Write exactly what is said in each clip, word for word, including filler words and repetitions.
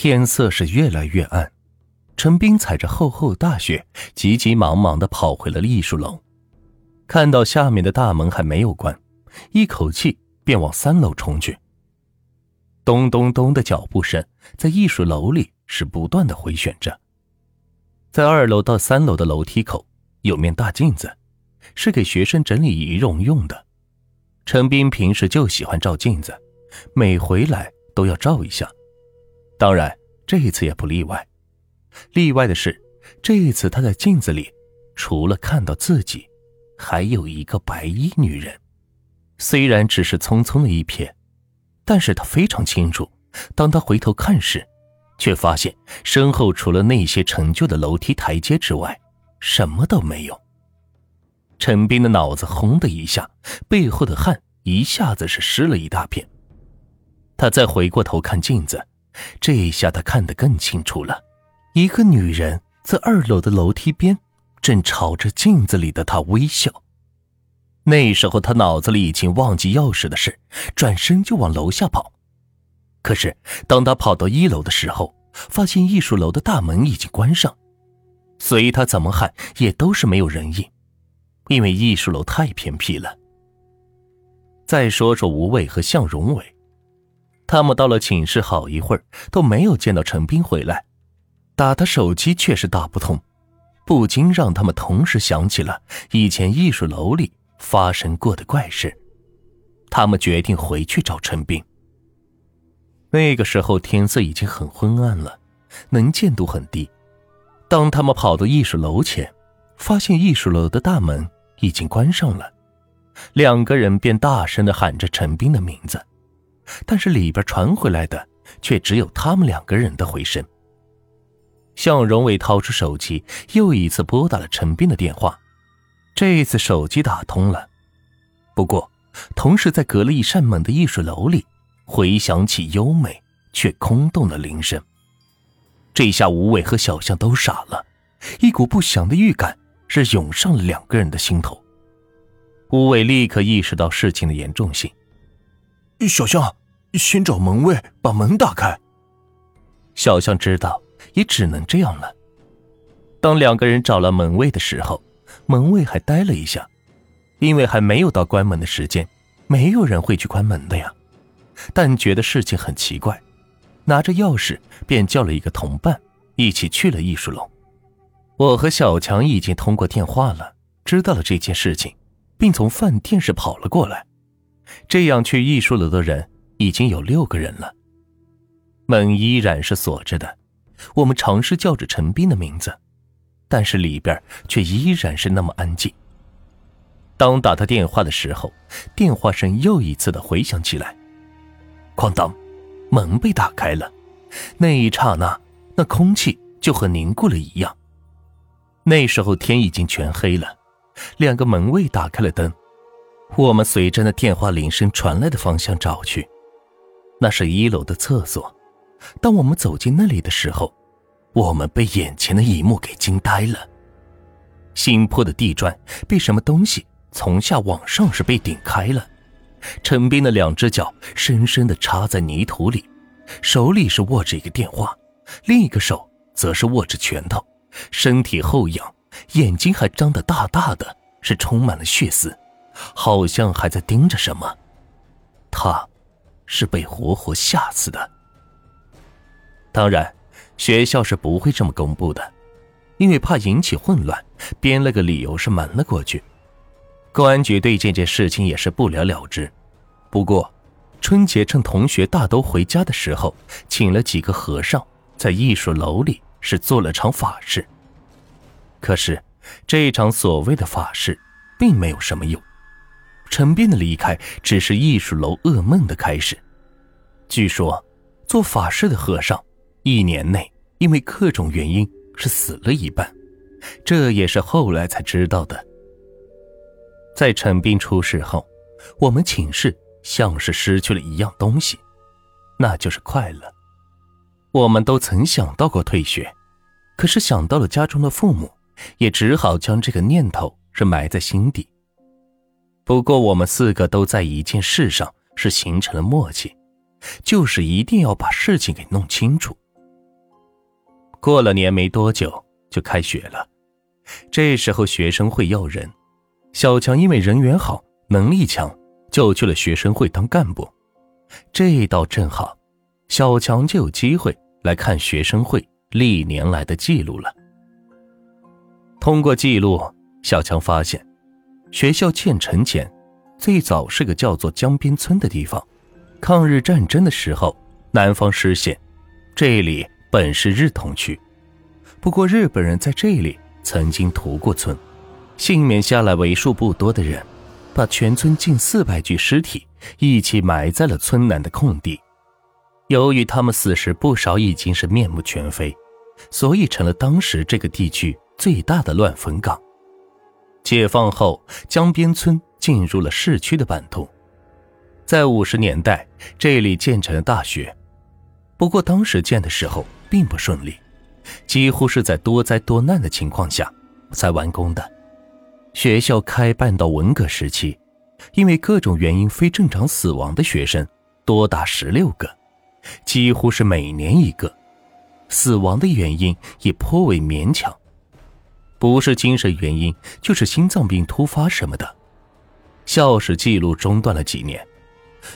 天色是越来越暗，陈斌踩着厚厚大雪，急急忙忙地跑回了艺术楼。看到下面的大门还没有关，一口气便往三楼冲去。咚咚咚的脚步声在艺术楼里是不断地回旋着。在二楼到三楼的楼梯口有面大镜子，是给学生整理仪容用的。陈斌平时就喜欢照镜子，每回来都要照一下。当然这一次也不例外，例外的是这一次他在镜子里除了看到自己，还有一个白衣女人。虽然只是匆匆的一瞥，但是他非常清楚，当他回头看时，却发现身后除了那些陈旧的楼梯台阶之外什么都没有。陈斌的脑子轰的一下，背后的汗一下子是湿了一大片。他再回过头看镜子，这一下他看得更清楚了，一个女人在二楼的楼梯边正朝着镜子里的他微笑。那时候他脑子里已经忘记钥匙的事，转身就往楼下跑。可是当他跑到一楼的时候，发现艺术楼的大门已经关上，随他怎么喊也都是没有人应，因为艺术楼太偏僻了。再说说吴伟和向荣伟，他们到了寝室好一会儿都没有见到陈斌回来，打他手机却是打不通，不禁让他们同时想起了以前艺术楼里发生过的怪事。他们决定回去找陈斌。那个时候天色已经很昏暗了，能见度很低。当他们跑到艺术楼前，发现艺术楼的大门已经关上了，两个人便大声地喊着陈斌的名字，但是里边传回来的却只有他们两个人的回声。向荣伟掏出手机，又一次拨打了陈斌的电话。这一次手机打通了，不过同时在隔了一扇门的艺术楼里回响起优美却空洞的铃声。这下吴伟和小象都傻了，一股不祥的预感是涌上了两个人的心头。吴伟立刻意识到事情的严重性。小象，先找门卫把门打开。小象知道也只能这样了。当两个人找了门卫的时候，门卫还呆了一下，因为还没有到关门的时间，没有人会去关门的呀。但觉得事情很奇怪，拿着钥匙便叫了一个同伴一起去了艺术楼。我和小强已经通过电话了知道了这件事情，并从饭店是跑了过来。这样去艺术楼的人已经有六个人了。门依然是锁着的，我们尝试叫着陈斌的名字，但是里边却依然是那么安静。当打他电话的时候，电话声又一次的回响起来。哐当，门被打开了，那一刹那，那空气就和凝固了一样。那时候天已经全黑了，两个门卫打开了灯。我们随着那电话铃声传来的方向找去，那是一楼的厕所。当我们走进那里的时候，我们被眼前的一幕给惊呆了。新铺的地砖被什么东西从下往上是被顶开了，陈斌的两只脚深深地插在泥土里，手里是握着一个电话，另一个手则是握着拳头，身体后仰，眼睛还张得大大的，是充满了血丝，好像还在盯着什么。他是被活活吓死的。当然学校是不会这么公布的，因为怕引起混乱，编了个理由是瞒了过去。公安局对这件事情也是不了了之。不过春节趁同学大都回家的时候，请了几个和尚在艺术楼里是做了场法事。可是这场所谓的法事并没有什么用，陈斌的离开只是艺术楼噩梦的开始。据说做法事的和尚一年内因为各种原因是死了一半，这也是后来才知道的。在陈斌出事后，我们寝室像是失去了一样东西，那就是快乐。我们都曾想到过退学，可是想到了家中的父母，也只好将这个念头是埋在心底。不过我们四个都在一件事上是形成了默契，就是一定要把事情给弄清楚，过了年没多久就开学了，这时候学生会要人，小强因为人缘好，能力强，就去了学生会当干部。这倒正好，小强就有机会来看学生会历年来的记录了。通过记录，小强发现学校建成前最早是个叫做江边村的地方，抗日战争的时候南方失陷，这里本是日统区，不过日本人在这里曾经屠过村，幸免下来为数不多的人，把全村近四百具尸体一起埋在了村南的空地。由于他们死时不少已经是面目全非，所以成了当时这个地区最大的乱坟岗。解放后，江边村进入了市区的版图。在五十年代，这里建成了大学，不过当时建的时候并不顺利，几乎是在多灾多难的情况下才完工的。学校开办到文革时期，因为各种原因非正常死亡的学生多达十六个，几乎是每年一个，死亡的原因也颇为勉强，不是精神原因就是心脏病突发什么的。校史记录中断了几年，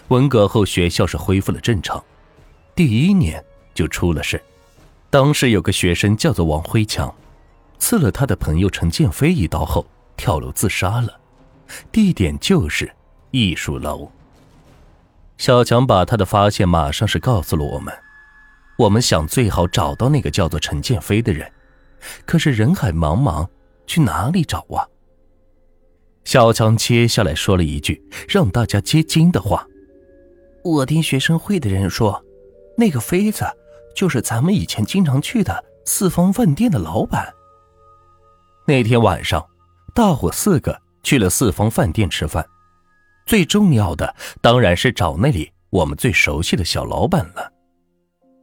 文革后学校是恢复了正常，第一年就出了事。当时有个学生叫做王辉强，刺了他的朋友陈建飞一刀后跳楼自杀了，地点就是艺术楼。小强把他的发现马上是告诉了我们，我们想最好找到那个叫做陈建飞的人，可是人海茫茫，去哪里找啊？小强接下来说了一句让大家皆惊的话，我听学生会的人说，那个飞子就是咱们以前经常去的四方饭店的老板。那天晚上，大伙四个去了四方饭店吃饭，最重要的当然是找那里我们最熟悉的小老板了。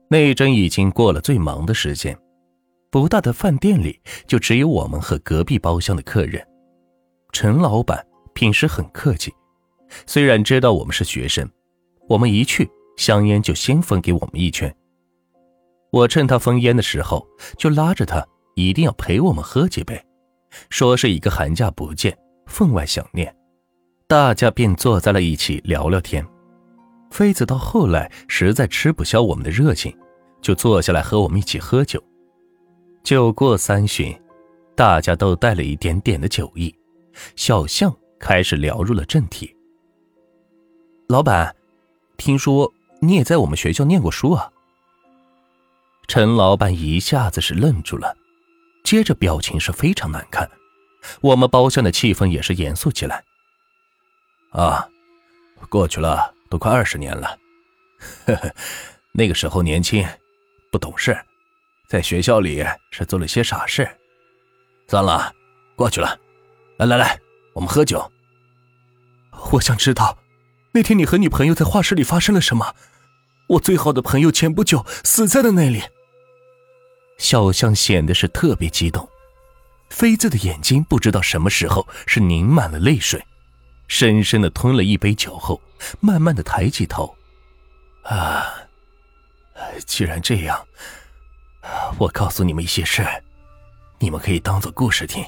那阵已经过了最忙的时间，不大的饭店里就只有我们和隔壁包厢的客人。陈老板平时很客气，虽然知道我们是学生，我们一去香烟就先分给我们一圈。我趁他分烟的时候就拉着他一定要陪我们喝几杯，说是一个寒假不见，分外想念。大家便坐在了一起聊聊天。妃子到后来实在吃不消我们的热情，就坐下来和我们一起喝酒。酒过三巡，大家都带了一点点的酒意，小象开始聊入了正题。老板，听说你也在我们学校念过书啊？陈老板一下子是愣住了，接着表情是非常难看，我们包厢的气氛也是严肃起来。啊，过去了都快二十年了，呵呵，那个时候年轻，不懂事，在学校里是做了些傻事。算了，过去了，来来来，我们喝酒。我想知道，那天你和你朋友在画室里发生了什么？我最好的朋友前不久死在了那里。小象显得是特别激动，飞子的眼睛不知道什么时候是凝满了泪水。深深地吞了一杯酒后，慢慢地抬起头。啊，既然这样，我告诉你们一些事，你们可以当做故事听。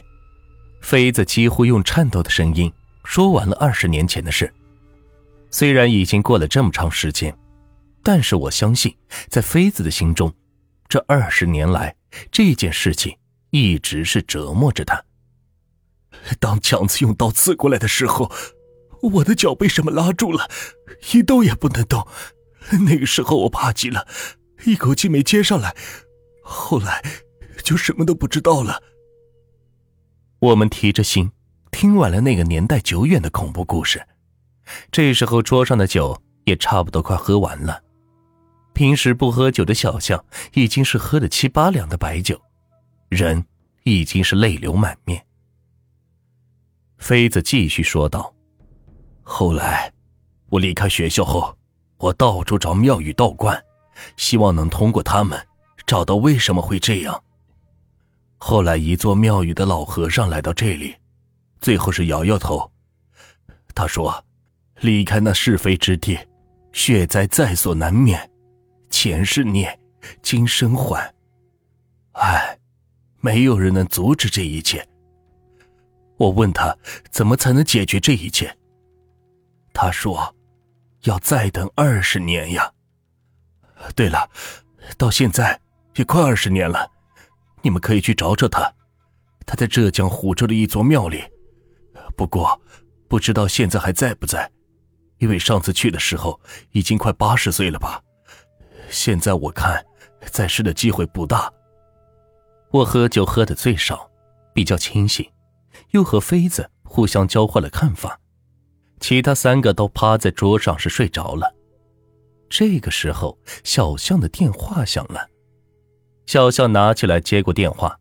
妃子几乎用颤抖的声音说完了二十年前的事。虽然已经过了这么长时间，但是我相信，在妃子的心中，这二十年来，这件事情一直是折磨着她。当强子用刀刺过来的时候，我的脚被什么拉住了，一动也不能动。那个时候我怕极了，一口气没接上来，后来就什么都不知道了。我们提着心听完了那个年代久远的恐怖故事。这时候桌上的酒也差不多快喝完了，平时不喝酒的小象已经是喝了七八两的白酒，人已经是泪流满面。妃子继续说道，后来我离开学校后，我到处找庙宇道观，希望能通过他们找到为什么会这样。后来一座庙宇的老和尚来到这里，最后是摇摇头，他说离开那是非之地，血灾在所难免，前世孽今生还，唉，没有人能阻止这一切。我问他怎么才能解决这一切，他说要再等二十年呀。对了，到现在也快二十年了，你们可以去找找他，他在浙江湖州的一座庙里，不过不知道现在还在不在，因为上次去的时候已经快八十岁了吧，现在我看再试的机会不大。我喝酒喝得最少，比较清醒，又和妃子互相交换了看法，其他三个都趴在桌上是睡着了。这个时候小象的电话响了，小象拿起来接过电话。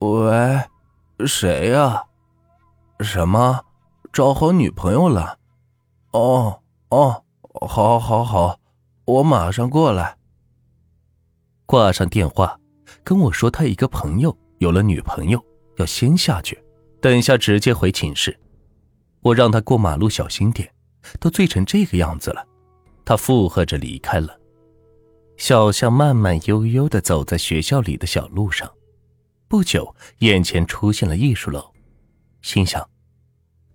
喂，谁呀？什么？找好女朋友了？哦哦，好好好，我马上过来。挂上电话，跟我说他一个朋友有了女朋友，要先下去，等下直接回寝室。我让他过马路小心点，都醉成这个样子了。他附和着离开了。小象慢慢悠悠地走在学校里的小路上，不久眼前出现了艺术楼，心想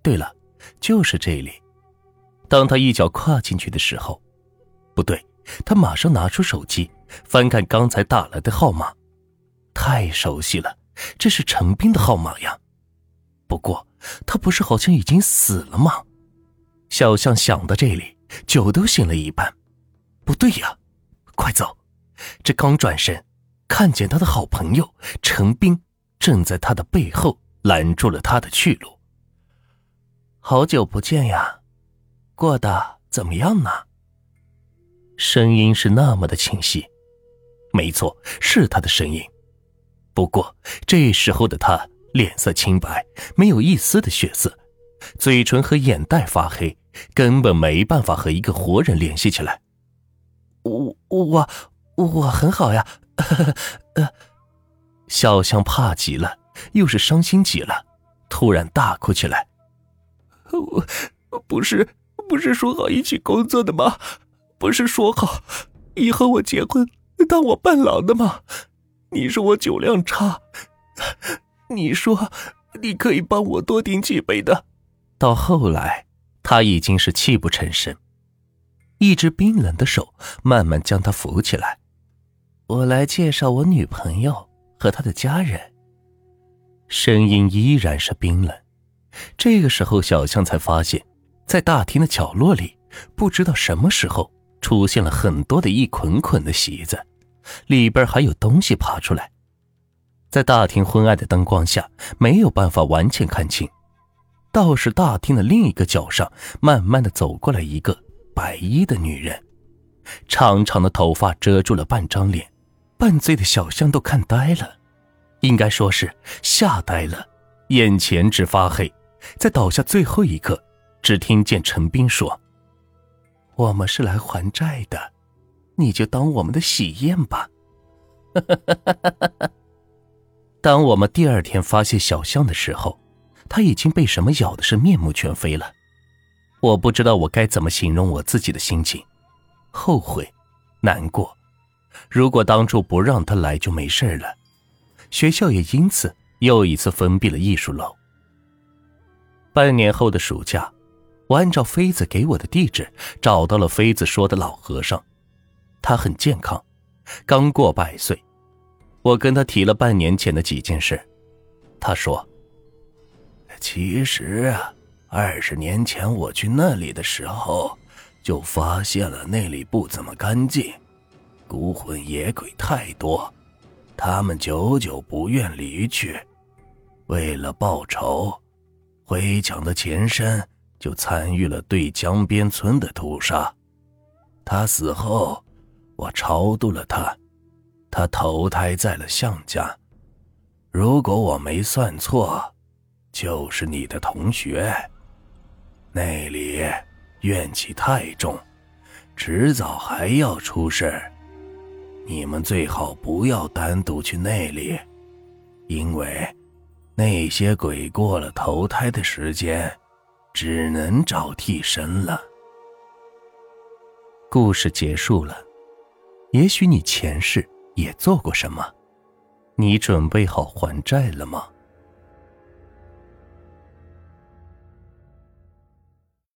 对了，就是这里。当他一脚跨进去的时候，不对，他马上拿出手机翻看刚才打来的号码，太熟悉了，这是陈斌的号码呀。不过他不是好像已经死了吗？小象想到这里，酒都醒了一半，不对呀，快走。这刚转身，看见他的好朋友陈斌正在他的背后拦住了他的去路。好久不见呀，过得怎么样呢？声音是那么的清晰，没错，是他的声音。不过这时候的他脸色清白，没有一丝的血色，嘴唇和眼袋发黑，根本没办法和一个活人联系起来。我我我很好呀，呵呵呃、小象怕极了，又是伤心极了，突然大哭起来。我不是不是说好一起工作的吗？不是说好以后我结婚当我伴郎的吗？你说我酒量差，你说你可以帮我多顶几杯的。到后来他已经是泣不成声，一只冰冷的手慢慢将他扶起来。我来介绍我女朋友和她的家人。声音依然是冰冷。这个时候小象才发现，在大厅的角落里，不知道什么时候出现了很多的一捆捆的席子，里边还有东西爬出来。在大厅昏暗的灯光下，没有办法完全看清，倒是大厅的另一个角上慢慢地走过来一个白衣的女人，长长的头发遮住了半张脸，半醉的小象都看呆了，应该说是吓呆了，眼前直发黑。在倒下最后一刻，只听见陈斌说，我们是来还债的，你就当我们的喜宴吧。当我们第二天发现小象的时候，他已经被什么咬的是面目全非了。我不知道我该怎么形容我自己的心情，后悔，难过。如果当初不让他来就没事了。学校也因此又一次封闭了艺术楼。半年后的暑假，我按照妃子给我的地址找到了妃子说的老和尚，他很健康，刚过百岁。我跟他提了半年前的几件事，他说，其实啊，二十年前我去那里的时候就发现了那里不怎么干净，孤魂野鬼太多，他们久久不愿离去，为了报仇，灰强的前身就参与了对江边村的屠杀。他死后我超度了他，他投胎在了向家，如果我没算错，就是你的同学。那里怨气太重，迟早还要出事，你们最好不要单独去那里，因为那些鬼过了投胎的时间，只能找替身了。故事结束了，也许你前世也做过什么，你准备好还债了吗？